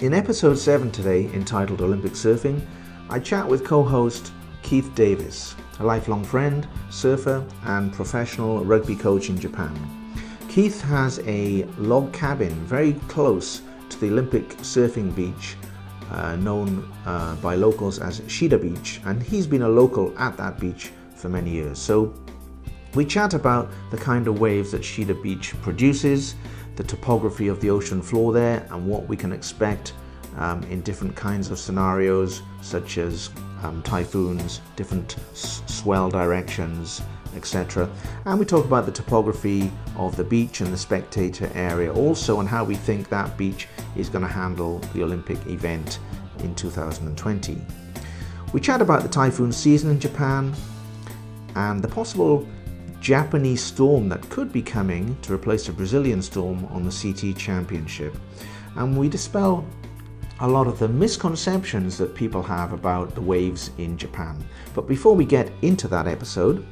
In episode 7 today, entitled Olympic Surfing, I chat with co-host Keith Davis, a lifelong friend, surfer and professional rugby coach in Japan. Keith has a log cabin very close to the Olympic surfing beach known by locals as Shida Beach, and he's been a local at that beach for many years. So we chat about the kind of waves that Shida Beach produces, the topography of the ocean floor there, and what we can expect in different kinds of scenarios, such as typhoons, different swell directions, etc. And we talk about the topography of the beach and the spectator area also, and how we think that beach is going to handle the Olympic event in 2020. We chat about the typhoon season in Japan and the possible Japanese storm that could be coming to replace a Brazilian storm on the CT Championship. And we dispel a lot of the misconceptions that people have about the waves in Japan. But before we get into that episode,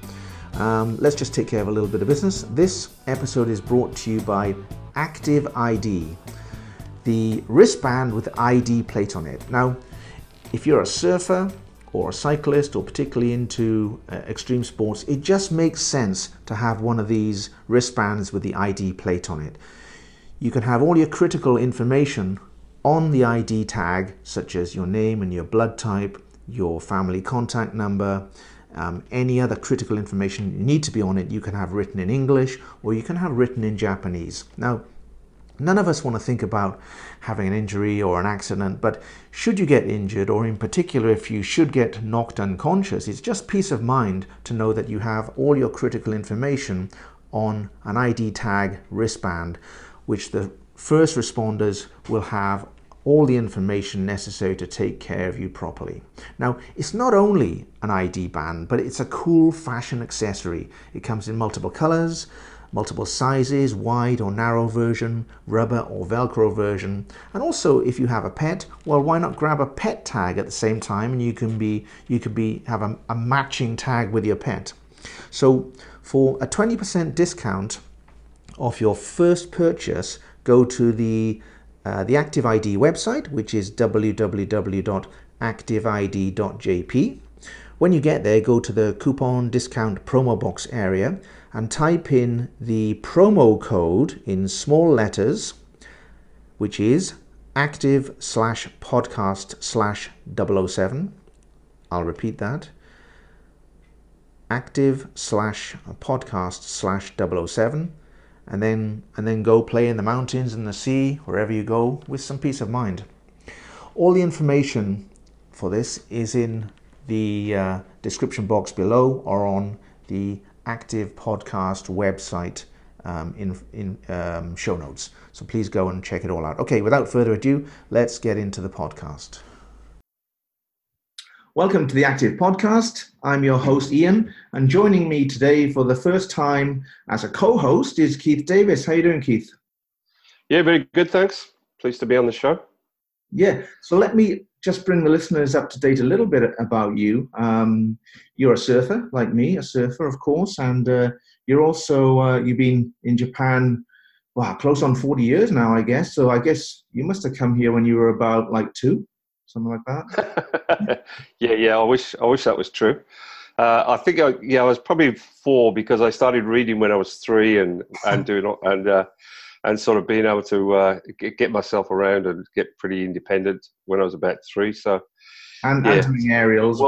let's just take care of a little bit of business. This episode is brought to you by Active ID, the wristband with the ID plate on it. Now, if you're a surfer, or a cyclist, or particularly into extreme sports, it just makes sense to have one of these wristbands with the ID plate on it. You can have all your critical information on the ID tag, such as your name and your blood type, your family contact number, any other critical information you need to be on it. You can have written in English, or you can have written in Japanese. Now, none of us want to think about having an injury or an accident, but should you get injured, or in particular if you should get knocked unconscious, it's just peace of mind to know that you have all your critical information on an ID tag wristband, which the first responders will have all the information necessary to take care of you properly. Now, it's not only an ID band, but it's a cool fashion accessory. It comes in multiple colors, multiple sizes, wide or narrow version, rubber or Velcro version. And also, if you have a pet, well, why not grab a pet tag at the same time, and you could have a matching tag with your pet. So for a 20% discount off your first purchase, go to the Active ID website, which is www.activeid.jp. When you get there, go to the coupon discount promo box area and type in the promo code in small letters, which is active/podcast/007. I'll repeat that. Active/podcast/007. And then go play in the mountains and the sea, wherever you go, with some peace of mind. All the information for this is in the description box below, or on the Active Podcast website in show notes. So please go and check it all out. Okay, without further ado, let's get into the podcast. Welcome to the Active Podcast. I'm your host, Ian, and joining me today for the first time as a co-host is Keith Davis. How are you doing, Keith? Yeah, very good, thanks. Pleased to be on the show. Yeah, so let me just bring the listeners up to date a little bit about you. You're a surfer, like me, a surfer, of course, and you're also, you've been in Japan, wow, close on 40 years now, I guess. So I guess you must have come here when you were about like 2, something like that. Yeah, I wish that was true. I was probably 4, because I started reading when I was 3 and sort of being able to get myself around and get pretty independent when I was about 3. So, and doing aerials.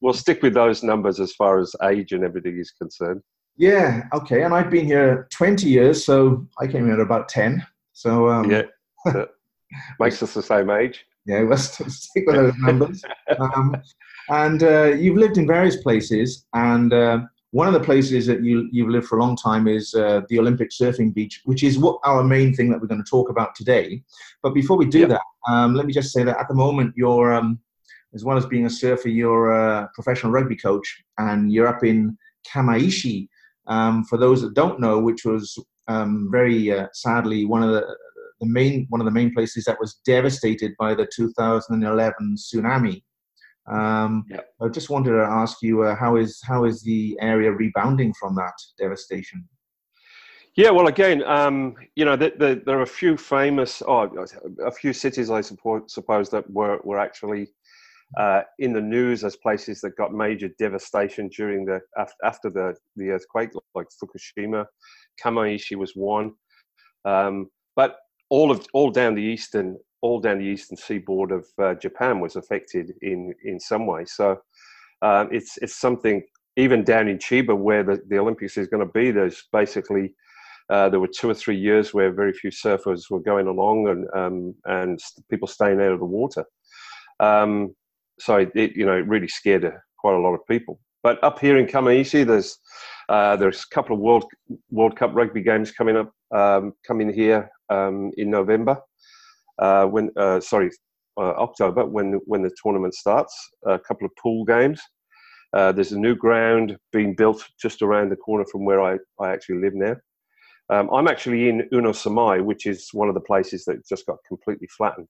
We'll stick with those numbers as far as age and everything is concerned. Yeah, okay. And I've been here 20 years, so I came here about 10. So yeah, makes us the same age. Yeah, we'll stick with those numbers. And you've lived in various places, and one of the places that you've lived for a long time is the Olympic surfing beach, which is what our main thing that we're going to talk about today. But before we do that, let me just say that at the moment you're, as well as being a surfer, you're a professional rugby coach, and you're up in Kamaishi. For those that don't know, which was very sadly one of the main places that was devastated by the 2011 tsunami. I just wanted to ask you, how is the area rebounding from that devastation? Yeah, well, again, you know, there are a few famous, a few cities, I suppose, that were actually in the news as places that got major devastation during the after the earthquake, like Fukushima. Kamaishi was one, but all down the eastern seaboard of Japan was affected in some way. So it's something. Even down in Chiba, where the Olympics is going to be, there's basically there were 2 or 3 years where very few surfers were going along, and people staying out of the water. So it you know, it really scared quite a lot of people. But up here in Kamaishi, there's a couple of World Cup rugby games coming up, coming here in November. October when the tournament starts. A couple of pool games. There's a new ground being built just around the corner from where I actually live now. I'm actually in Uno Samai, which is one of the places that just got completely flattened.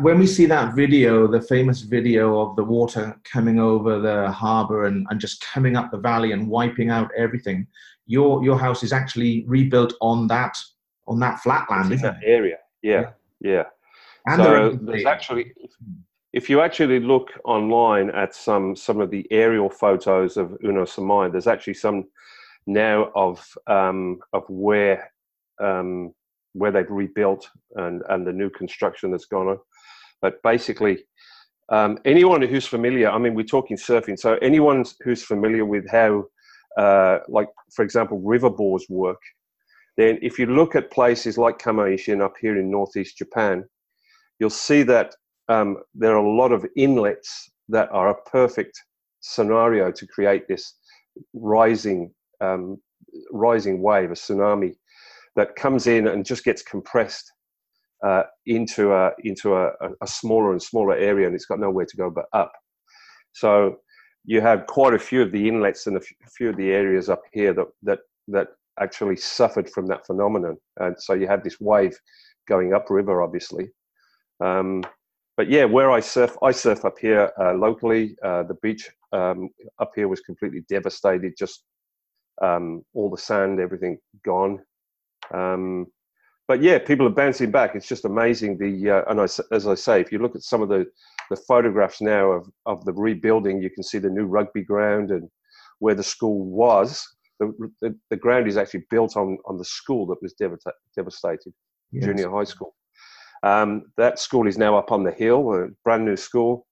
When we see that video, the famous video of the water coming over the harbour and just coming up the valley and wiping out everything, your house is actually rebuilt on that flatland, isn't it? Area, yeah. And so there's actually... If you actually look online at some of the aerial photos of Uno Samai, there's actually some now of where they've rebuilt and the new construction that's gone on. But basically, anyone who's familiar, I mean, we're talking surfing, so anyone who's familiar with how, like, for example, river bores work, then if you look at places like Kamaishi and up here in northeast Japan, you'll see that there are a lot of inlets that are a perfect scenario to create this rising wave, a tsunami that comes in and just gets compressed into a smaller and smaller area, and it's got nowhere to go but up. So you have quite a few of the inlets and a few of the areas up here that actually suffered from that phenomenon, and so you have this wave going upriver, obviously. But yeah, where I surf up here locally. The beach up here was completely devastated. Just all the sand, everything gone. But yeah, people are bouncing back. It's just amazing. As I say, if you look at some of the photographs now of the rebuilding, you can see the new rugby ground and where the school was. The ground is actually built on the school that was devastated, yes. Junior high school. That school is now up on the hill, a brand new school.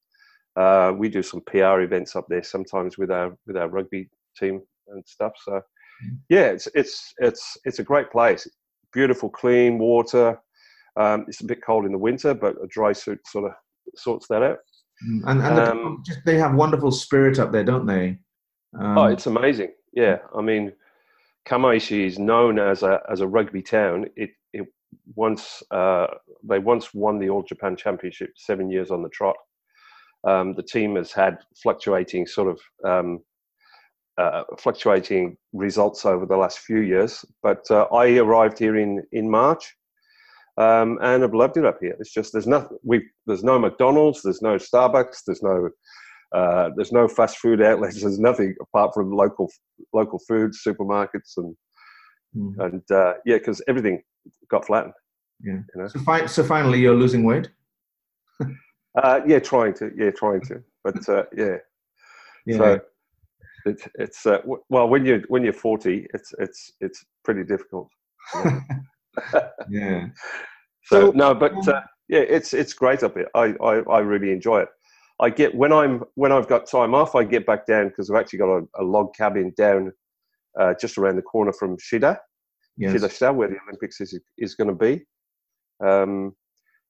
We do some PR events up there sometimes with our rugby team and stuff. So yeah, it's a great place. Beautiful, clean water. It's a bit cold in the winter, but a dry suit sort of sorts that out. And the people, they have wonderful spirit up there, don't they? It's amazing. Yeah. I mean, Kamaishi is known as a rugby town. They once won the All Japan Championship 7 years on the trot. The team has had fluctuating results over the last few years. But I arrived here in March, and I've loved it up here. It's just there's no McDonald's, there's no Starbucks, there's no fast food outlets, there's nothing apart from local food, supermarkets, and yeah, because everything got flattened. Yeah. You know? So finally, you're losing weight. Yeah, trying to. But yeah. So it's well, when you're 40, it's pretty difficult. You know? Yeah. So no, but yeah, it's great up here. I really enjoy it. I get when I've got time off, I get back down because I've actually got a log cabin down just around the corner from Shida. Yes. Shida, where the Olympics is going to be.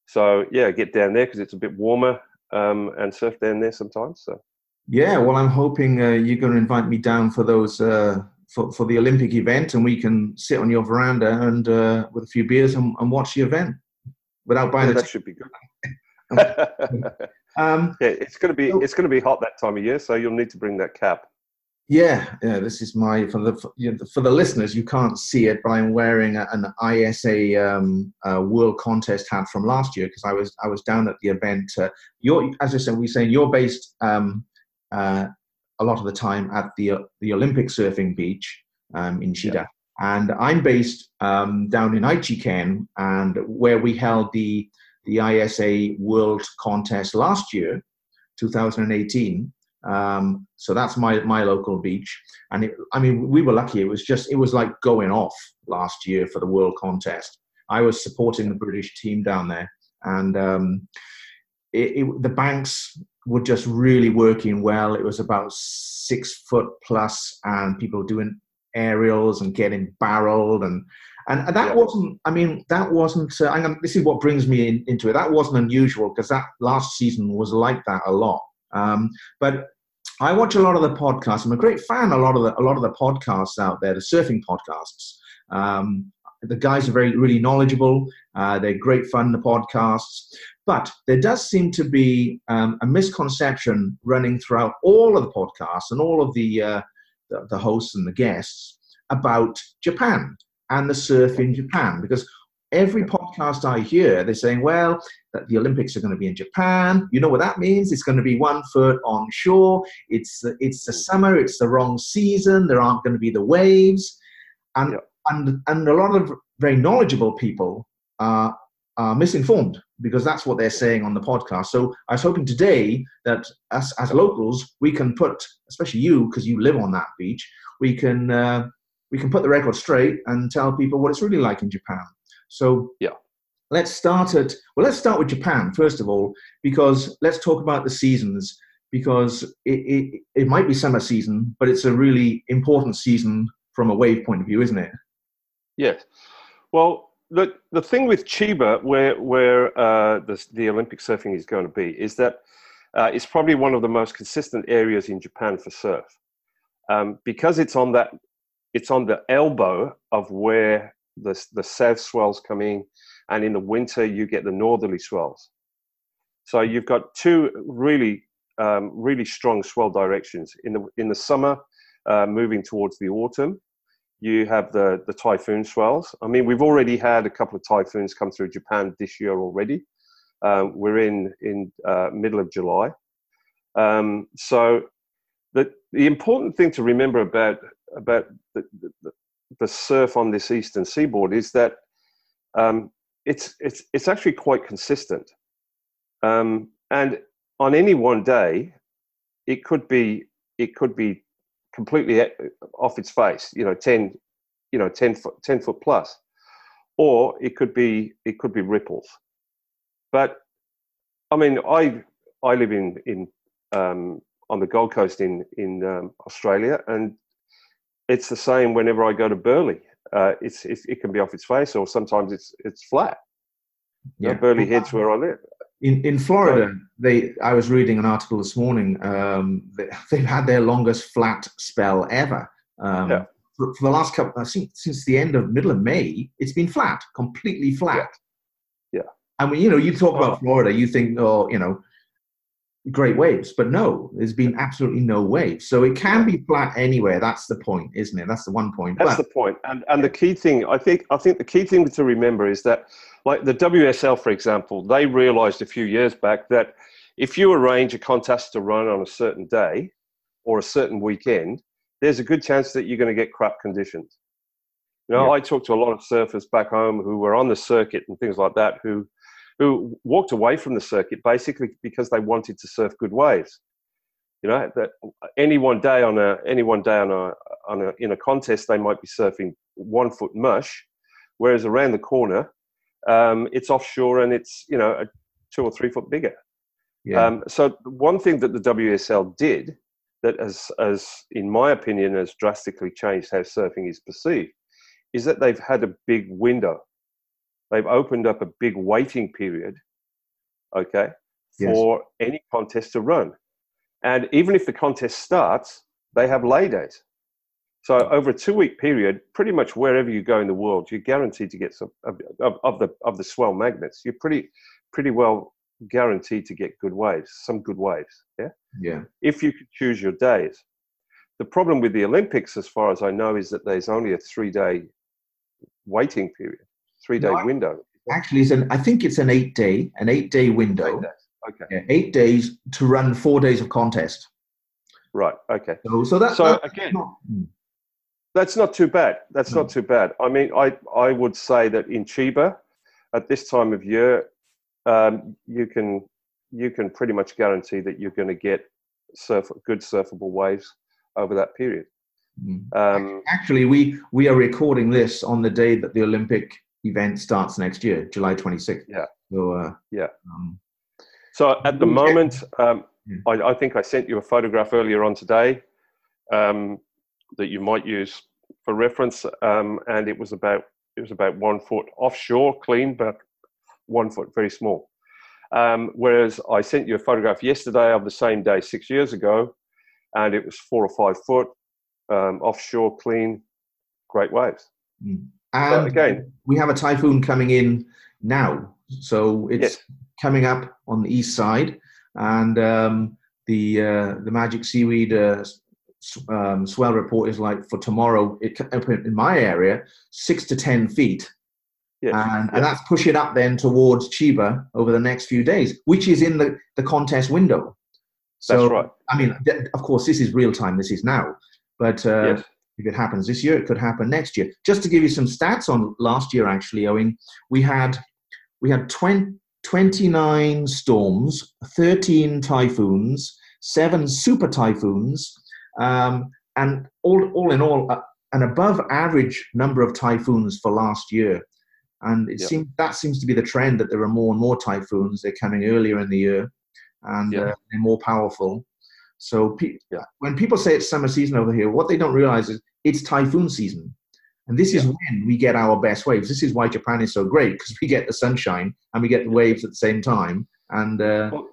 So yeah, get down there because it's a bit warmer, and surf down there sometimes. So yeah, well, I'm hoping you're going to invite me down for those for the Olympic event, and we can sit on your veranda and with a few beers and watch the event without buying. Yeah, that should be good. Yeah, it's going to be hot that time of year, so you'll need to bring that cap. Yeah. This is for the listeners. You can't see it, but I'm wearing an ISA World Contest hat from last year because I was down at the event. As I said, we're saying you're based a lot of the time at the Olympic surfing beach in Shida, And I'm based down in Aichi-ken, and where we held the ISA World Contest last year, 2018. So that's my local beach. And we were lucky. It was like going off last year for the World Contest. I was supporting the British team down there, and the banks were just really working well. It was about 6 foot plus, and people doing aerials and getting barreled, and that wasn't. That wasn't. This is what brings me into it. That wasn't unusual, because that last season was like that a lot. But I watch a lot of the podcasts. I'm a great fan. A lot of the podcasts out there, the surfing podcasts. The guys are really knowledgeable. They're great fun, the podcasts. But there does seem to be a misconception running throughout all of the podcasts and all of the hosts and the guests about Japan and the surf in Japan. Because every podcast I hear, they're saying, well, that the Olympics are going to be in Japan. You know what that means? It's going to be 1 foot on shore. It's the summer. It's the wrong season. There aren't going to be the waves. And a lot of very knowledgeable people are misinformed, because that's what they're saying on the podcast. So I was hoping today that us as locals, we can put, especially you, because you live on that beach, we can put the record straight and tell people what it's really like in Japan. So let's start with Japan first of all, because let's talk about the seasons, because it might be summer season, but it's a really important season from a wave point of view, isn't it? Yes. Well, the thing with Chiba, where the Olympic surfing is going to be, is that it's probably one of the most consistent areas in Japan for surf, because it's on the elbow of where the south swells come in, and in the winter you get the northerly swells. So you've got two really strong swell directions in the summer. Moving towards the autumn, you have the typhoon swells. We've already had a couple of typhoons come through Japan this year already. We're in middle of July. So the important thing to remember about the surf on this eastern seaboard is that it's actually quite consistent. And on any one day, it could be completely off its face, 10 foot plus, or it could be ripples. But I live in on the Gold Coast in Australia, and it's the same whenever I go to Burleigh. It can be off its face, or sometimes it's flat. Yeah, Burleigh Head's where I live. In Florida, I was reading an article this morning. They've had their longest flat spell ever. For the last couple, since the middle of May, it's been flat, completely flat. Yeah. And when you talk about Florida, you think, great waves, but no, there's been absolutely no waves. So it can be flat anywhere. That's the point, isn't it? That's the one point. That's the point. And the key thing, I think the key thing to remember is that, like the WSL, for example, they realized a few years back that if you arrange a contest to run on a certain day or a certain weekend, there's a good chance that you're going to get crap conditions. I talked to a lot of surfers back home who were on the circuit and things like that, who walked away from the circuit basically because they wanted to surf good waves. That any one day in a contest they might be surfing 1 foot mush, whereas around the corner, it's offshore and it's 2 or 3 foot bigger. Yeah. So one thing that the WSL did that has, in my opinion, has drastically changed how surfing is perceived is that they've had a big window. They've opened up a big waiting period, for any contest to run. And even if the contest starts, they have lay days. So over a 2 week period, pretty much wherever you go in the world, you're guaranteed to get some of the swell magnets. You're pretty well guaranteed to get good waves, some good waves. Yeah. Yeah. If you could choose your days. The problem with the Olympics, as far as I know, is that there's only a 3 day waiting period, 3 day window. Actually, I think it's an 8 day, window. 8 days. Okay. Yeah, 8 days to run 4 days of contest. Right. Okay. So that's again. Not, That's not too bad. That's not too bad. I mean, I would say that in Chiba, at this time of year, you can pretty much guarantee that you're going to get good surfable waves over that period. Actually, we are recording this on the day that the Olympic event starts next year, July 26th. Yeah. So, so at the moment, I think I sent you a photograph earlier on today that you might use for reference, and it was about 1 foot offshore, clean, but 1 foot very small. Whereas I sent you a photograph yesterday of the same day 6 years ago, and it was 4 or 5 foot offshore, clean, great waves. And but again, we have a typhoon coming in now, so it's coming up on the east side, and the magic seaweed swell report is like for tomorrow. It in my area 6 to 10 feet, and that's pushing up then towards Chiba over the next few days, which is in the contest window. So that's right. I mean, of course, this is real time. This is now, but if it happens this year, it could happen next year. Just to give you some stats on last year, actually, Owen, we had 29 storms, 13 typhoons, 7 super typhoons, and all in all, an above average number of typhoons for last year. And it seems that seems to be the trend, that there are more and more typhoons. They're coming earlier in the year, and they're more powerful. So when people say it's summer season over here, what they don't realize is it's typhoon season. And this is when we get our best waves. This is why Japan is so great, because we get the sunshine and we get the waves at the same time. And well,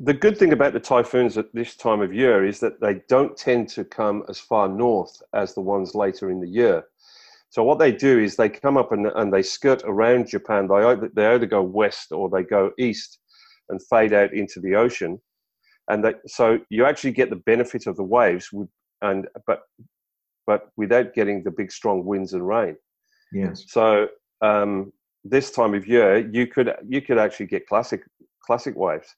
the good thing about the typhoons at this time of year is that they don't tend to come as far north as the ones later in the year. So what they do is they come up and they skirt around Japan. They either go west or they go east and fade out into the ocean. And so you actually get the benefit of the waves, but without getting the big strong winds and rain. Yes. So this time of year, you could actually get classic waves,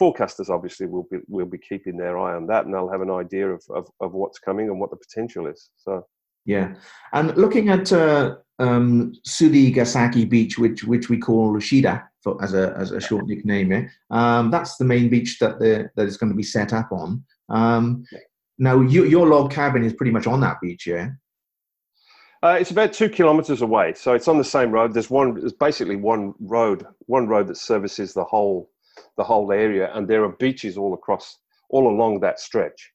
forecasters obviously will be keeping their eye on that, and they'll have an idea of what's coming and what the potential is. So yeah, and looking at Surigasaki Beach, which we call Shida as a short nickname. That's the main beach that is going to be set up on. Now, your log cabin is pretty much on that beach, yeah? It's about 2 kilometers away, so it's on the same road. There's basically one road that services the whole area, and there are beaches all along that stretch.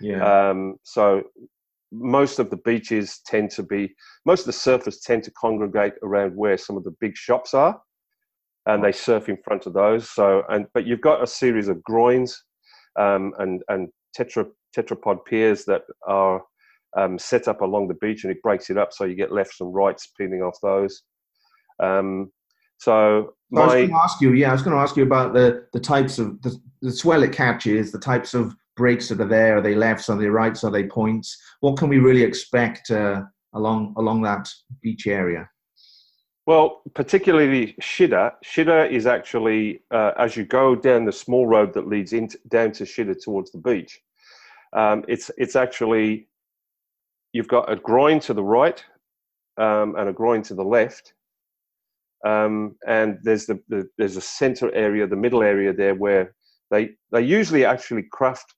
Yeah. So most of the beaches most of the surfers tend to congregate around where some of the big shops are, and they surf in front of those. So, but you've got a series of groins and tetrapod piers that are set up along the beach, and it breaks it up so you get lefts and rights peeling off those. So I was going to ask you. Yeah, I was going to ask you about the types of the swell it catches, the types of breaks that are there. Are they lefts? Are they rights? Are they points? What can we really expect along that beach area? Well, particularly Shida. Shida is actually, as you go down the small road that leads down to Shida towards the beach, it's actually, you've got a groin to the right and a groin to the left. And there's there's a center area, the middle area there, where they usually actually craft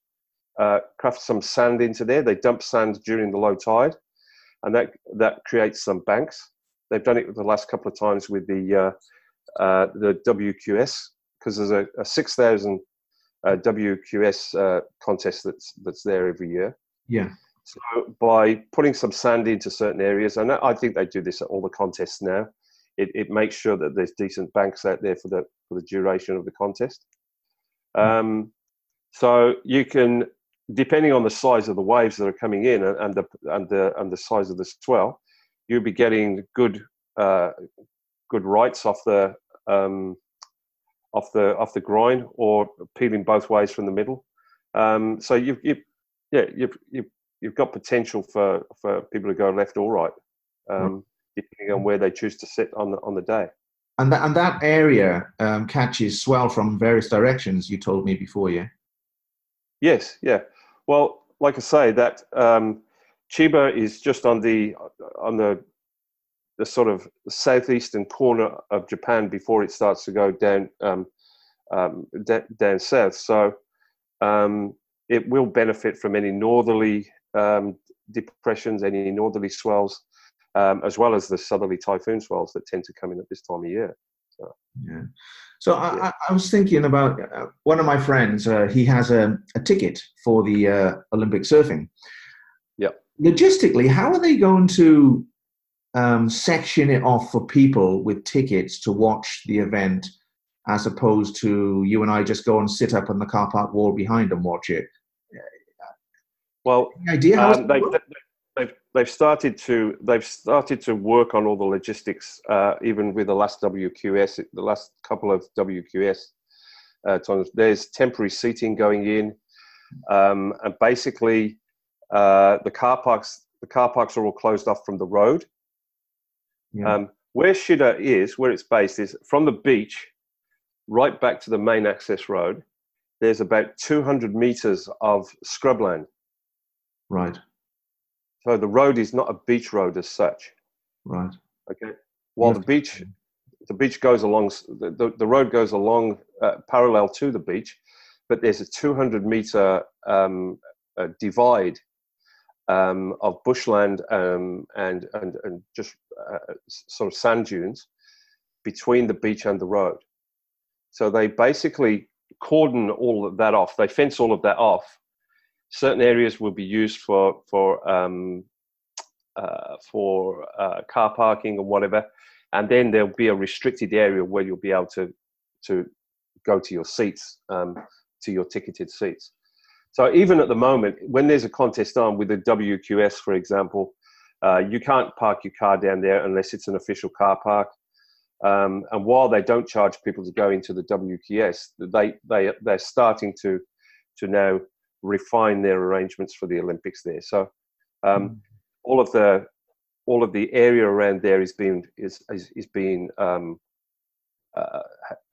some sand into there. They dump sand during the low tide, and that creates some banks. They've done it the last couple of times with the WQS, because there's a 6,000 WQS contest that's there every year. Yeah. So by putting some sand into certain areas, and I think they do this at all the contests now, it makes sure that there's decent banks out there for the duration of the contest. So you can, depending on the size of the waves that are coming in and the size of the swell, you'll be getting good rights off the groin, or peeling both ways from the middle. So you've got potential for people to go left or right, depending on where they choose to sit on the day. And that area catches swell from various directions. You told me before, yeah. Yes, yeah. Well, like I say, that Chiba is just on the sort of southeastern corner of Japan before it starts to go down south. So it will benefit from any northerly depressions, any northerly swells, as well as the southerly typhoon swells that tend to come in at this time of year. So, yeah. So yeah. I was thinking about one of my friends. He has a ticket for the Olympic surfing. Yeah. Logistically, how are they going to section it off for people with tickets to watch the event, as opposed to you and I just go and sit up on the car park wall behind and watch it? Well, any idea? They've started to work on all the logistics, even with the last WQS, the last couple of WQS times. There's temporary seating going in, and basically the car parks are all closed off from the road. Yeah. Where Shida is, where it's based, is from the beach right back to the main access road. There's about 200 meters of scrubland. Right. So the road is not a beach road as such. Right. Okay. While the beach goes along, the road goes along parallel to the beach, but there's a 200-meter divide of bushland and just sort of sand dunes between the beach and the road. So they basically cordon all of that off. They fence all of that off. Certain areas will be used for car parking or whatever, and then there'll be a restricted area where you'll be able to go to your seats, to your ticketed seats. So even at the moment, when there's a contest on with the WQS, for example, you can't park your car down there unless it's an official car park. And while they don't charge people to go into the WQS, they're starting to now refine their arrangements for the Olympics there. So all of the area around there is being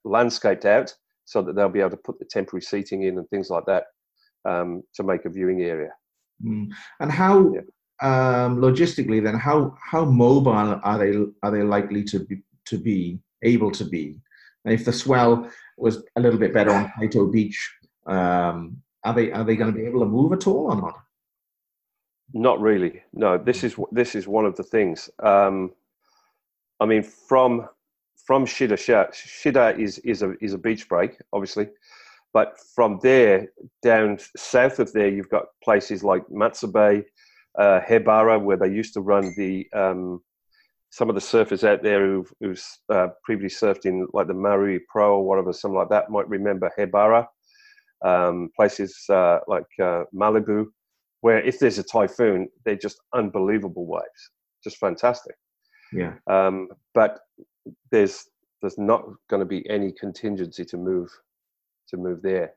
landscaped out so that they'll be able to put the temporary seating in and things like that, to make a viewing area. Mm. And how logistically then, how mobile are they likely to be able to be? And if the swell was a little bit better on Kaito Beach, are they going to be able to move at all or not? Not really. No, this is one of the things. I mean, from Shida is a beach break, obviously, but from there down south of there, you've got places like Matsube, Hebara, where they used to run the some of the surfers out there who's previously surfed in like the Marui Pro or whatever, something like that, might remember Hebara. Places like Malibu, where if there's a typhoon, they're just unbelievable waves, just fantastic. Yeah. But there's not going to be any contingency to move there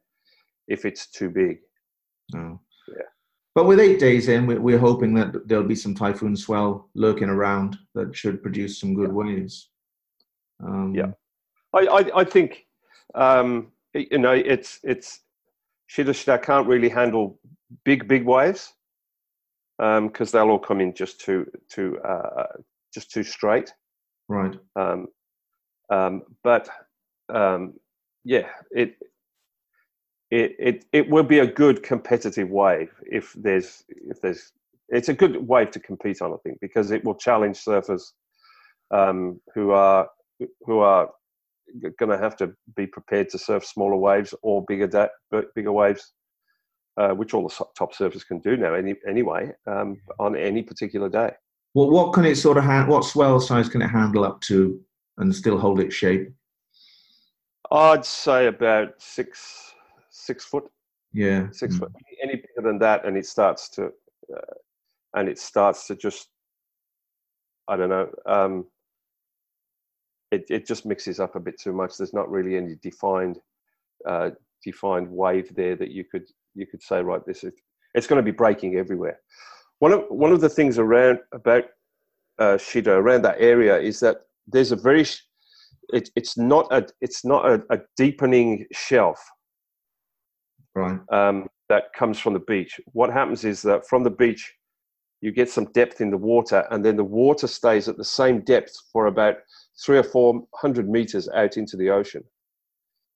if it's too big. No. Yeah. But with 8 days in, we're hoping that there'll be some typhoon swell lurking around that should produce some good waves. Yeah. I think you know, it's. Shida can't really handle big waves because they'll all come in just too straight. Right. Yeah, it will be a good competitive wave if there's. It's a good wave to compete on, I think, because it will challenge surfers who are going to have to be prepared to surf smaller waves or bigger waves, which all the top surfers can do now anyway, on any particular day. Well, what can it sort of what swell size can it handle up to and still hold its shape? I'd say about six foot. Yeah, 6 foot. Any bigger than that, and it starts to just, I don't know. It just mixes up a bit too much. There's not really any defined wave there that you could say, right, this is, it's going to be breaking everywhere. One of the things about Shida, around that area, is that there's a very it's not a deepening shelf. Right. that comes from the beach. What happens is that from the beach, you get some depth in the water, and then the water stays at the same depth for about 300 or 400 meters out into the ocean.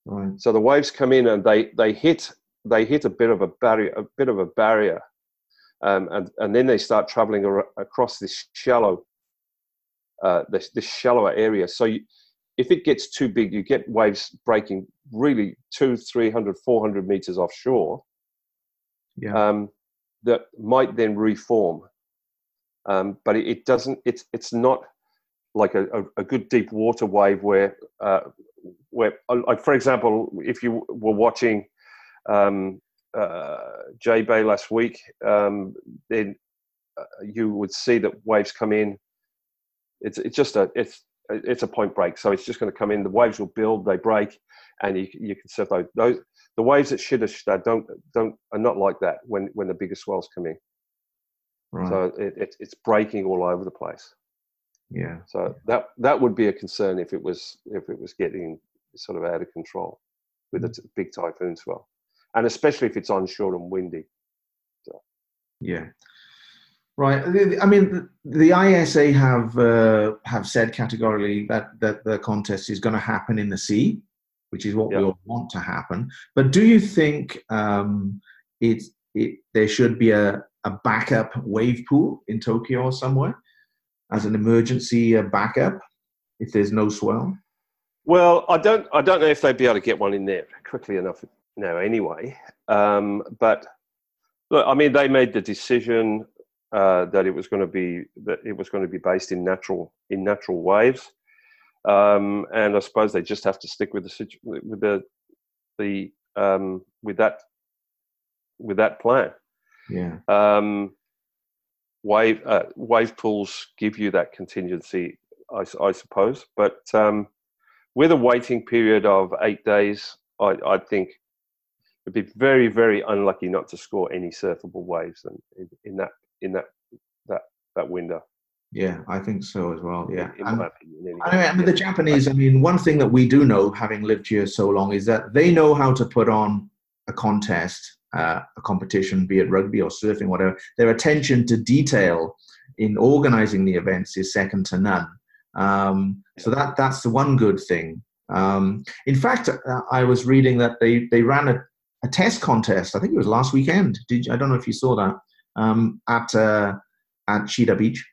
Right. So the waves come in and they hit a bit of a barrier, and then they start traveling across this shallower area. So if it gets too big, you get waves breaking really 200, 300, 400 meters offshore. Yeah. That might then reform, but it doesn't. It's not like a good deep water wave where like, for example, if you were watching J Bay last week, then you would see that waves come in. It's a point break, so it's just going to come in. The waves will build, they break, and you can surf those. The waves at Shida are not like that when the bigger swells come in. Right. So it's breaking all over the place. Yeah. So that would be a concern if it was getting sort of out of control with a big typhoon swell, and especially if it's onshore and windy. So. Yeah. Right. I mean, the ISA have said categorically that the contest is going to happen in the sea, which is what we all want to happen. But do you think there should be a backup wave pool in Tokyo or somewhere as an emergency backup if there's no swell? Well, I don't know if they'd be able to get one in there quickly enough now anyway. But look, I mean, they made the decision that it was going to be based in natural waves. And I suppose they just have to stick with that plan. Yeah. Wave pools give you that contingency, I suppose. But with a waiting period of 8 days, I think it'd be very, very unlucky not to score any surfable waves in that window. Yeah, I think so as well. Yeah, I mean, the Japanese. I mean, one thing that we do know, having lived here so long, is that they know how to put on a contest, a competition, be it rugby or surfing, whatever. Their attention to detail in organising the events is second to none. So that's the one good thing. In fact, I was reading that they ran a test contest. I think it was last weekend. I don't know if you saw that at Shida Beach.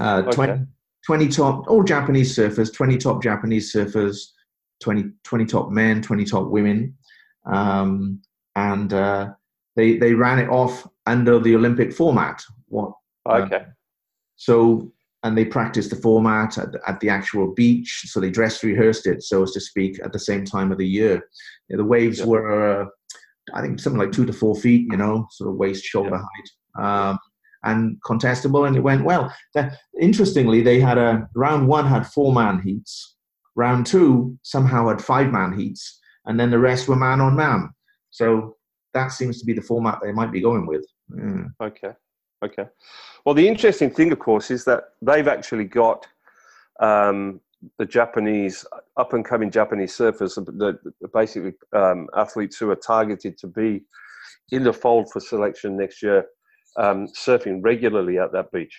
20 top, all Japanese surfers, 20 top Japanese surfers, 20 top men, 20 top women. They ran it off under the Olympic format. So they practiced the format at the actual beach. So they rehearsed it, so as to speak, at the same time of the year. You know, the waves were, I think, something like 2 to 4 feet, you know, sort of waist, shoulder height. And contestable, and it went well. Interestingly, they had round one had 4-man heats, round two somehow had 5-man heats, and then the rest were man on man. So that seems to be the format they might be going with. Yeah. Okay. Well, the interesting thing, of course, is that they've actually got the Japanese up and coming Japanese surfers, the basically athletes who are targeted to be in the fold for selection next year. Surfing regularly at that beach.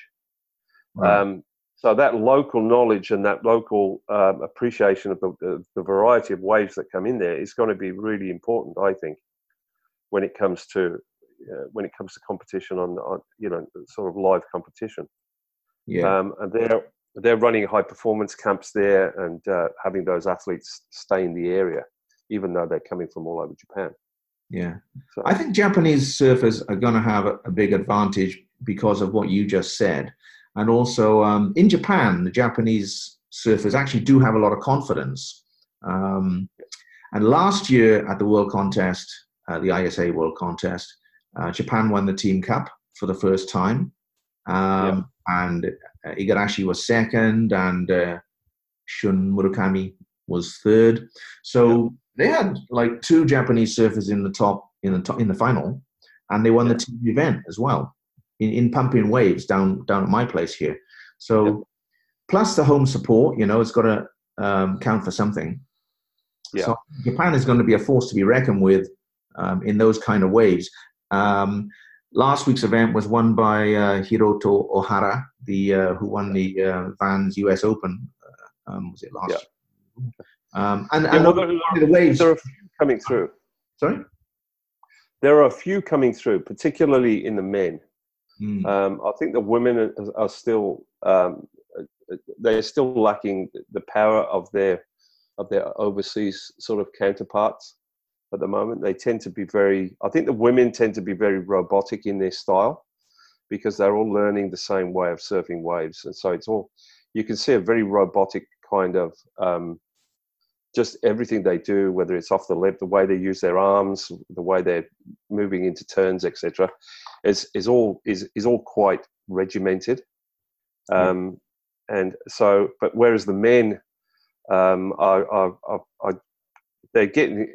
Right. So that local knowledge and that local appreciation of the variety of waves that come in there is going to be really important, I think, when it comes to competition on you know, sort of live competition. Yeah. And they're running high performance camps there and having those athletes stay in the area, even though they're coming from all over Japan. Yeah. So I think Japanese surfers are going to have a big advantage because of what you just said. And also in Japan, the Japanese surfers actually do have a lot of confidence. And last year at the World Contest, the ISA World Contest, Japan won the Team Cup for the first time. And Igarashi was second and Shun Murakami was third. So... They had like 2 Japanese surfers in the final, and they won the team event as well in pumping waves down at my place here. So, plus the home support, you know, it's got to count for something. Yeah. So Japan is going to be a force to be reckoned with in those kind of waves. Last week's event was won by Hiroto Ohara, who won the Vans U.S. Open. Was it last year? And the waves. There are a few coming through. Sorry? There are a few coming through, particularly in the men. Mm. I think the women are still they're still lacking the power of their overseas sort of counterparts at the moment. They tend to be very, I think the women tend to be very robotic in their style because they're all learning the same way of surfing waves. And so it's all, you can see a very robotic kind of just everything they do, whether it's off the lip, the way they use their arms, the way they're moving into turns, etc., is all quite regimented. And so, but whereas the men are they're getting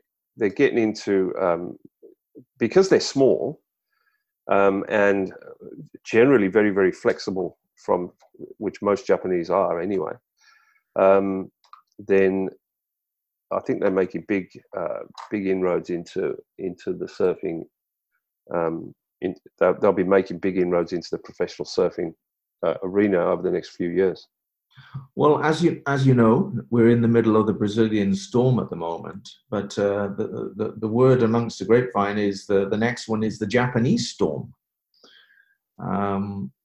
into because they're small and generally very, very flexible, from which most Japanese are anyway. Then I think they're making big inroads into the surfing. They'll be making big inroads into the professional surfing arena over the next few years. Well, as you know, we're in the middle of the Brazilian storm at the moment. But the word amongst the grapevine is the next one is the Japanese storm.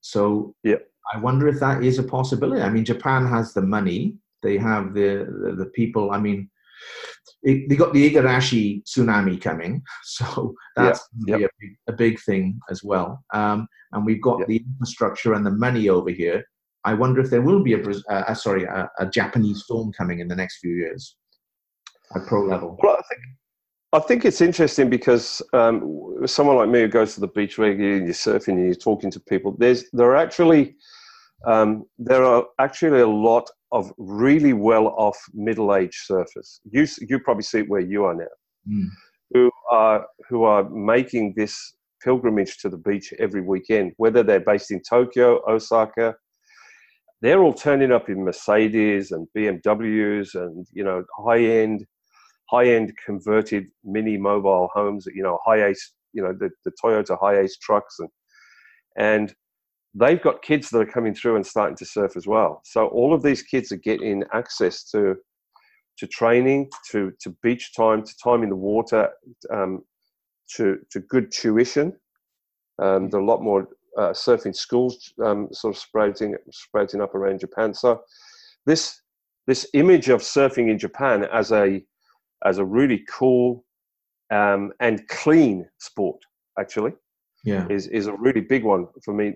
So yeah, I wonder if that is a possibility. I mean, Japan has the money. They have the people. I mean, they got the Igarashi tsunami coming, so that's a big thing as well. And we've got the infrastructure and the money over here. I wonder if there will be a Japanese storm coming in the next few years at pro level. Well, I think it's interesting because someone like me who goes to the beach regularly and you're surfing and you're talking to people, there are actually a lot of really well-off middle-aged surfers. You probably see it where you are now, who are making this pilgrimage to the beach every weekend, whether they're based in Tokyo, Osaka. They're all turning up in Mercedes and BMWs and, you know, high-end converted mini mobile homes, you know, Hiace, you know, the Toyota Hiace trucks, and they've got kids that are coming through and starting to surf as well. So all of these kids are getting access to training, to beach time, to time in the water, to good tuition. There are a lot more surfing schools sort of sprouting up around Japan. So this image of surfing in Japan as a really cool and clean sport, actually. Yeah, is a really big one for me.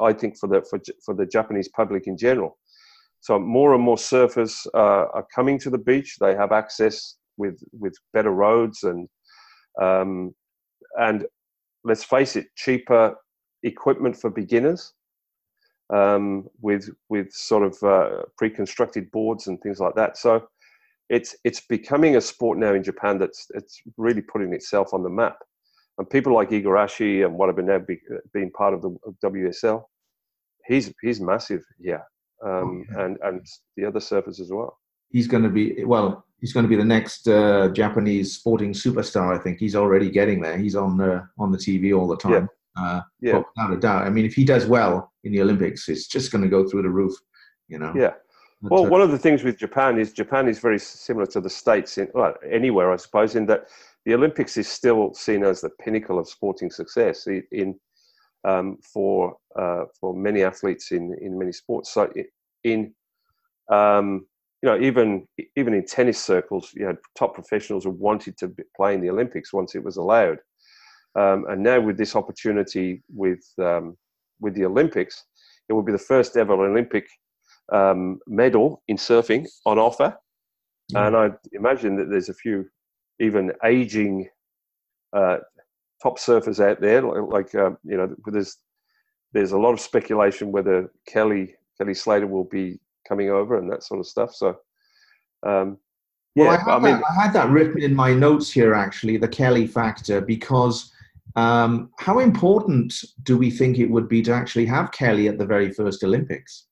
I think for the Japanese public in general. So more and more surfers are coming to the beach. They have access with better roads and let's face it, cheaper equipment for beginners with sort of pre-constructed boards and things like that. So it's becoming a sport now in Japan that's really putting itself on the map. And people like Igarashi and what have been now being part of the WSL, he's massive, and the other surfers as well. He's going to be the next Japanese sporting superstar. I think he's already getting there. He's on the TV all the time, without a doubt. I mean, if he does well in the Olympics, it's just going to go through the roof, you know. Yeah. Well, one of the things with Japan is very similar to the States, anywhere I suppose, in that the Olympics is still seen as the pinnacle of sporting success for many athletes in many sports. So even in tennis circles, you had top professionals who wanted to play in the Olympics once it was allowed. And now with this opportunity with the Olympics, it will be the first ever Olympic medal in surfing on offer. Yeah. And I imagine that there's a few even aging top surfers out there, there's a lot of speculation whether Kelly Slater will be coming over and that sort of stuff. So, I had that written in my notes here, actually, the Kelly factor, because how important do we think it would be to actually have Kelly at the very first Olympics?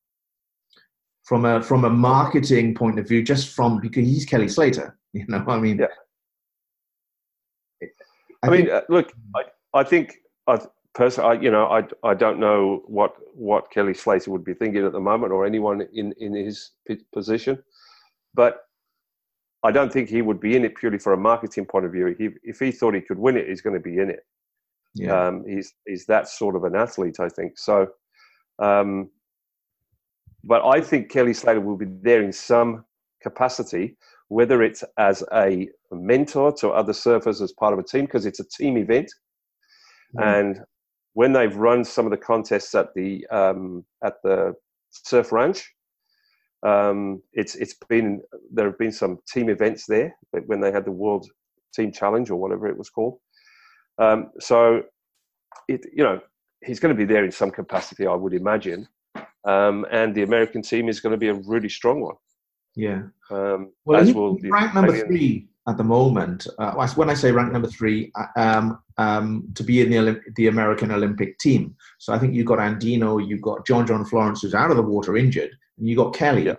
From a marketing point of view, because he's Kelly Slater, you know, I mean... Yeah. I don't know what Kelly Slater would be thinking at the moment, or anyone in his position, but I don't think he would be in it purely for a marketing point of view. If he thought he could win it, he's going to be in it. Yeah. He's that sort of an athlete, I think. So, but I think Kelly Slater will be there in some capacity, whether it's as a mentor to other surfers as part of a team, because it's a team event. Mm. And when they've run some of the contests at the surf ranch, there have been some team events there when they had the World Team Challenge or whatever it was called. So he's going to be there in some capacity, I would imagine. And the American team is going to be a really strong one. Yeah. He's ranked number three at the moment. When I say ranked number three, to be in the American Olympic team. So I think you've got Andino, you've got John John Florence, who's out of the water injured, and you've got Kelly,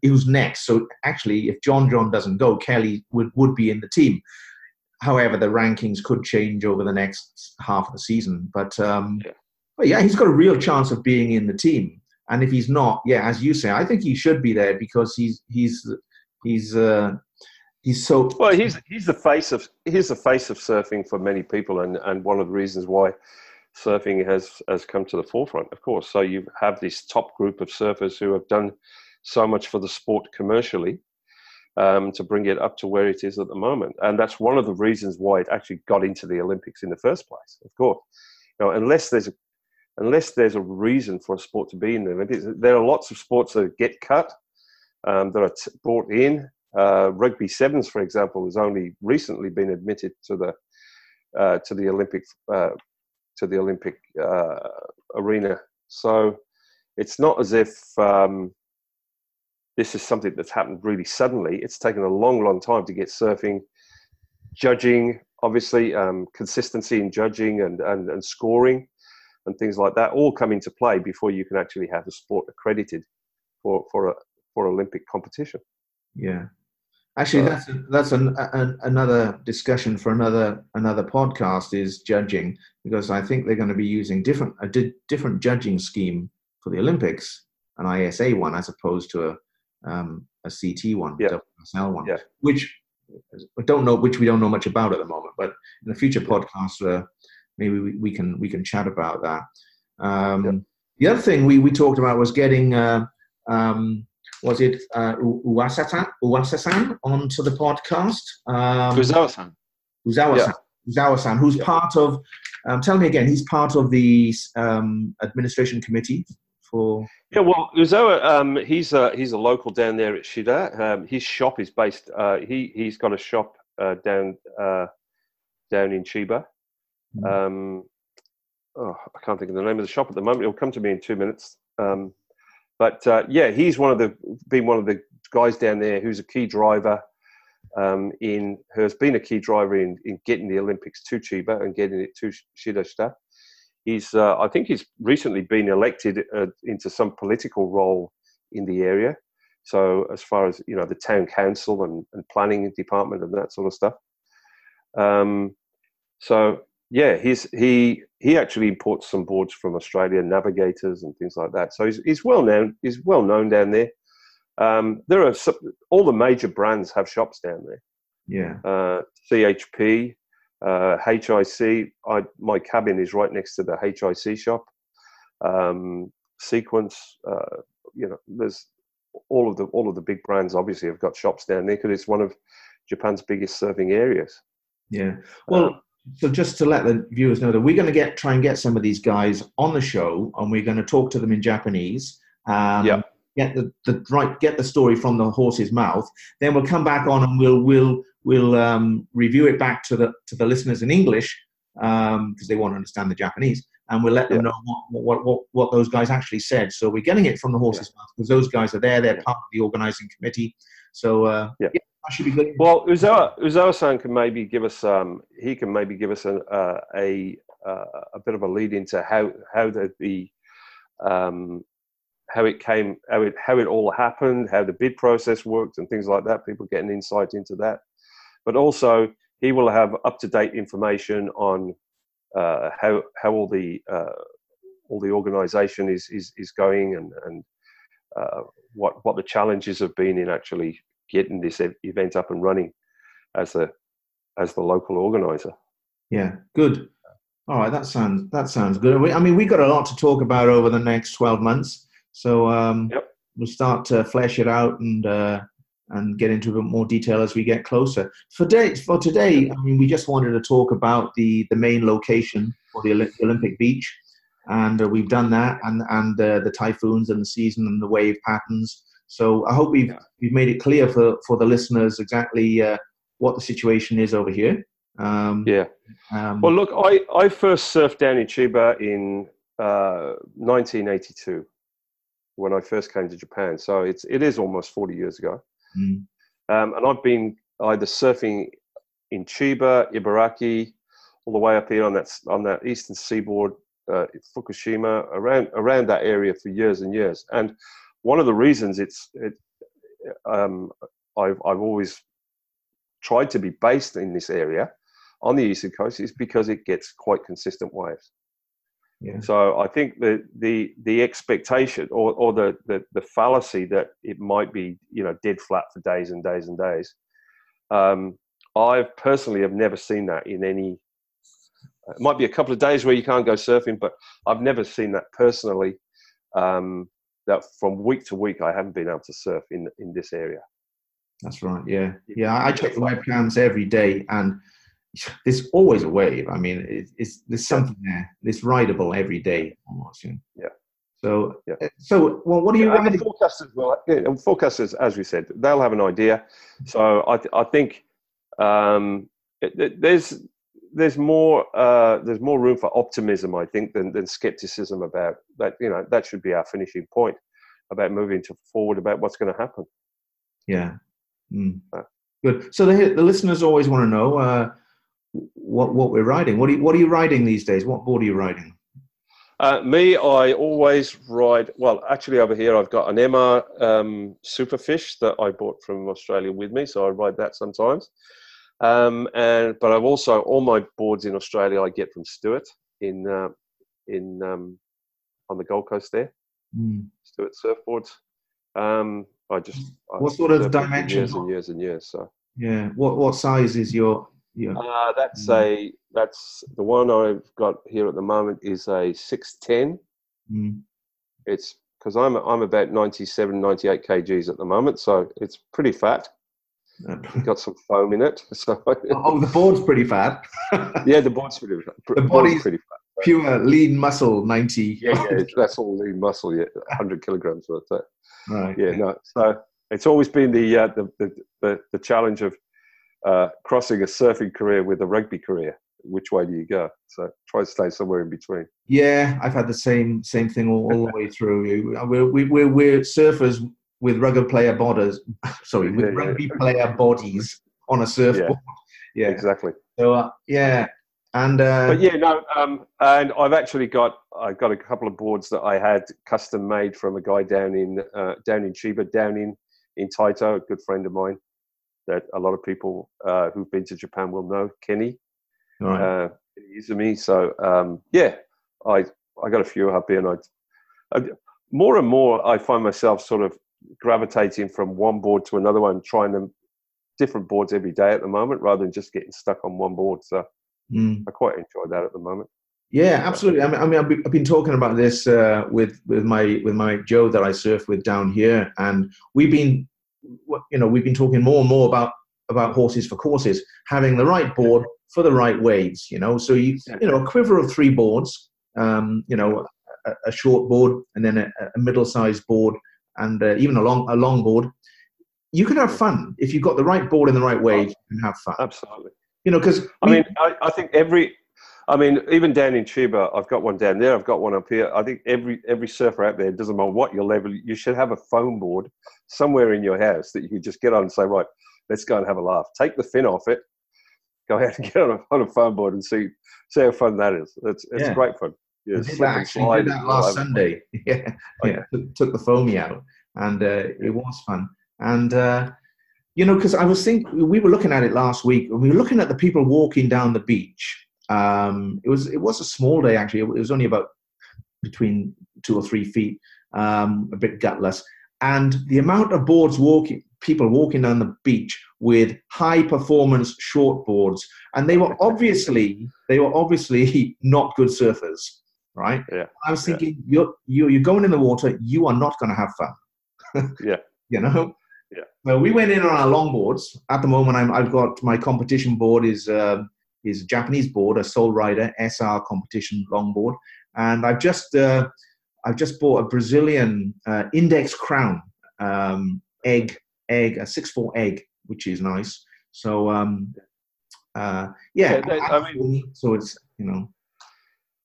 who's next. So actually, if John John doesn't go, Kelly would be in the team. However, the rankings could change over the next half of the season. But he's got a real chance of being in the team. And if he's not, as you say, I think he should be there because he's so well. He's the face of surfing for many people, and one of the reasons why surfing has come to the forefront, of course. So you have this top group of surfers who have done so much for the sport commercially to bring it up to where it is at the moment, and that's one of the reasons why it actually got into the Olympics in the first place. Of course, unless there's a reason for a sport to be in the Olympics. There are lots of sports that get cut, that are brought in. Rugby sevens, for example, has only recently been admitted to the Olympic arena. So it's not as if this is something that's happened really suddenly. It's taken a long, long time to get surfing, judging, obviously, consistency in judging and scoring, and things like that all come into play before you can actually have the sport accredited for Olympic competition. Yeah. Actually, that's another discussion for another podcast is judging, because I think they're going to be using a different judging scheme for the Olympics, an ISA one as opposed to a CT one, WSL one, which we don't know much about at the moment, but in a future podcast, maybe we can chat about that. The other thing we talked about was getting Uwasa-san onto the podcast. Uzawa-san, who's part of. Tell me again, he's part of the administration committee for. Yeah, well, Uzawa, he's a local down there at Shida. His shop is based. He's got a shop down in Chiba. I can't think of the name of the shop at the moment. It'll come to me in 2 minutes. He's one of the guys down there who's a key driver in getting the Olympics to Chiba and getting it to Shidashita. I think he's recently been elected into some political role in the area. So as far as, the town council and planning department and that sort of stuff. He actually imports some boards from Australia, navigators and things like that. So he's well known. He's well known down there. There are all the major brands have shops down there. Yeah. CHP, HIC. My cabin is right next to the HIC shop. Sequence. There's all of the big brands. Obviously, have got shops down there because it's one of Japan's biggest surfing areas. Yeah. Well. So just to let the viewers know that we're going to try and get some of these guys on the show, and we're going to talk to them in Japanese. Get the story from the horse's mouth. Then we'll come back on and we'll review it back to the listeners in English because they want to understand the Japanese, and we'll let them know what those guys actually said. So we're getting it from the horse's mouth because those guys are there. They're part of the organising committee. So should be good. Well, Uzawa-san can maybe give us a bit of a lead into how it all happened, how the bid process worked, and things like that. People get an insight into that, but also he will have up-to-date information on how all the organisation is going, and what the challenges have been in actually getting this event up and running as the local organizer. Yeah, good. All right, that sounds good. I mean, we got a lot to talk about over the next 12 months, so yep. We'll start to flesh it out and get into a bit more detail as we get closer. For today, I mean, we just wanted to talk about the main location for the Olympic Beach, and we've done that, and the typhoons and the season and the wave patterns. So I hope we've made it clear for the listeners exactly what the situation is over here. Well, look, I first surfed down in Chiba in 1982 when I first came to Japan. So it is almost 40 years ago. Mm. And I've been either surfing in Chiba, Ibaraki, all the way up here on that eastern seaboard, Fukushima, around that area for years and years. And one of the reasons I've always tried to be based in this area on the eastern coast is because it gets quite consistent waves. Yeah. So I think the expectation or the fallacy that it might be, you know, dead flat for days and days and days. I personally have never seen that in any. It might be a couple of days where you can't go surfing, but I've never seen that personally. That from week to week, I haven't been able to surf in this area. That's right. Yeah, yeah. I check the webcams every day, and there's always a wave. I mean, there's something there. It's rideable every day, almost. Yeah. So well, what are you riding? Forecasters, as we said, they'll have an idea. So I think there's more room for optimism, I think, than skepticism about that. You know, that should be our finishing point about moving forward about what's going to happen. Yeah. Mm. Good. So the listeners always want to know what we're riding. What are you riding these days? What board are you riding? Me, I always ride. Well, actually, over here I've got an MR Superfish that I bought from Australia with me, so I ride that sometimes. But I've also all my boards in Australia I get from Stuart on the Gold Coast there. Mm. Stuart surfboards. What sort of dimensions? Years and years. So yeah, what size is your? Yeah. That's the one I've got here at the moment is a 610. Mm. It's because I'm about 97, 98 kgs at the moment, so it's pretty fat. Got some foam in it. So oh, the board's pretty fat. Yeah, the board's pretty fat. The body's pretty fat. Pure lean muscle, 90. Yeah, that's all lean muscle. Yeah, 100 kilograms worth. So. Right. Yeah, no. So it's always been the challenge of crossing a surfing career with a rugby career. Which way do you go? So try to stay somewhere in between. Yeah, I've had the same thing all the way through. We're surfers with rugby player bodies on a surfboard. Yeah, exactly. So yeah. And I've actually got a couple of boards that I had custom made from a guy down in Chiba, down in Taito, a good friend of mine that a lot of people who've been to Japan will know, Kenny Izumi. So I got a few up here, and I more and more I find myself sort of gravitating from one board to another one, trying them different boards every day at the moment, rather than just getting stuck on one board. So. Mm. I quite enjoy that at the moment. Yeah, absolutely. I mean, I've been talking about this with my mate Joe that I surf with down here, and we've been talking more and more about horses for courses, having the right board for the right waves. You know, so you know a quiver of three boards, a short board and then a middle-sized board and even a long board. You can have fun if you've got the right board and the right wave. You can have fun. Absolutely. You know, because I think even down in Chiba, I've got one down there. I've got one up here. I think every surfer out there, doesn't matter what your level, you should have a foam board somewhere in your house that you can just get on and say, right, let's go and have a laugh. Take the fin off it, go out and get on a foam board and see how fun that is. It's great fun. Yeah, I did that last Sunday. Yeah, took the foamy out, and it was fun. And You know, because I was thinking, we were looking at it last week, and we were looking at the people walking down the beach. It was a small day, actually. It was only about between 2 or 3 feet, a bit gutless. And the amount of people walking down the beach with high-performance shortboards, and they were obviously not good surfers, right? Yeah. I was thinking, you're going in the water, you are not going to have fun. Yeah. You know? Yeah. Well, we went in on our longboards. At the moment, I've got my competition board is a Japanese board, a Soul Rider SR competition longboard, and I've just bought a Brazilian Index Crown egg, a 6'4" egg, which is nice. So so it's, you know,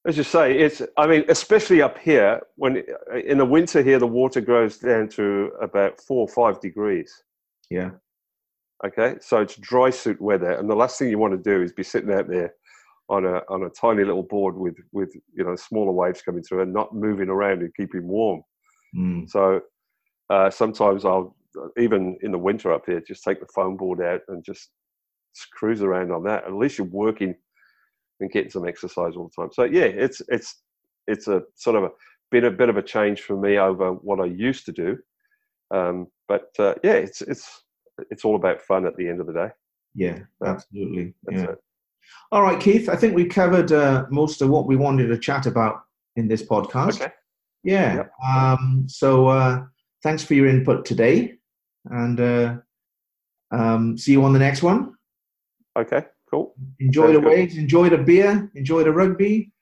as you say, it's, I mean, especially up here, when in the winter here, the water goes down to about 4 or 5 degrees. Yeah. Okay. So it's dry suit weather. And the last thing you want to do is be sitting out there on a tiny little board with, you know, smaller waves coming through and not moving around and keeping warm. Mm. So sometimes I'll, even in the winter up here, just take the foam board out and just cruise around on that. At least you're working and getting some exercise all the time. So yeah, it's a sort of a bit of a change for me over what I used to do. It's all about fun at the end of the day. Yeah, absolutely. That's it. All right, Keith, I think we covered most of what we wanted to chat about in this podcast. Okay. Yeah. Yep. So thanks for your input today, and see you on the next one. Okay. Cool. Enjoy the waves, enjoy the beer, enjoy the rugby.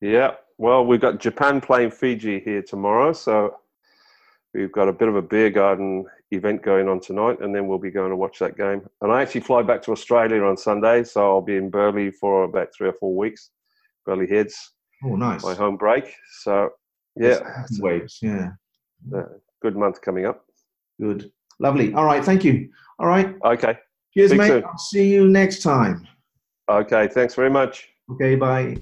Yeah. Well, we've got Japan playing Fiji here tomorrow, so we've got a bit of a beer garden event going on tonight, and then we'll be going to watch that game. And I actually fly back to Australia on Sunday, so I'll be in Burleigh for about 3 or 4 weeks. Burleigh Heads. Oh, nice. My home break. So, yeah. Waves, yeah. Good month coming up. Good. Lovely. All right. Thank you. All right. Okay. Cheers, mate. Soon. I'll see you next time. Okay, thanks very much. Okay, bye.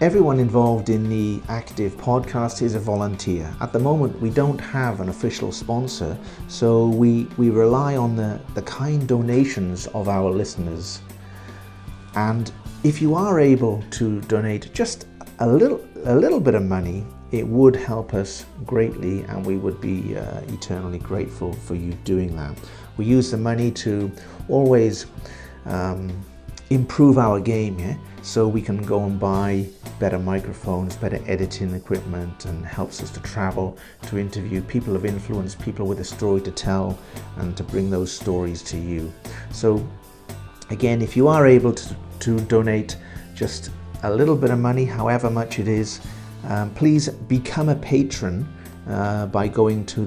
Everyone involved in the Active podcast is a volunteer. At the moment, we don't have an official sponsor, so we rely on the kind donations of our listeners. And if you are able to donate just a little bit of money, it would help us greatly, and we would be eternally grateful for you doing that. We use the money to always improve our game here, so we can go and buy better microphones, better editing equipment, and helps us to travel, to interview people of influence, people with a story to tell, and to bring those stories to you. So again, if you are able to donate just a little bit of money, however much it is, please become a patron by going to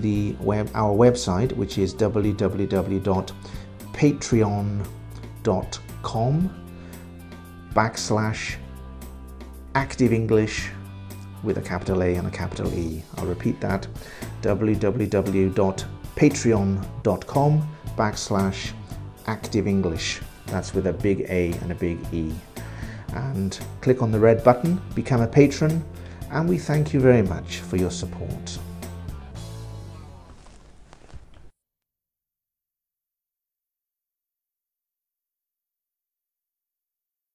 our website, which is www.patreon.com/ActiveEnglish with a capital A and a capital E. I'll repeat that, www.patreon.com/ActiveEnglish. That's with a big A and a big E. And click on the red button, become a patron, and we thank you very much for your support.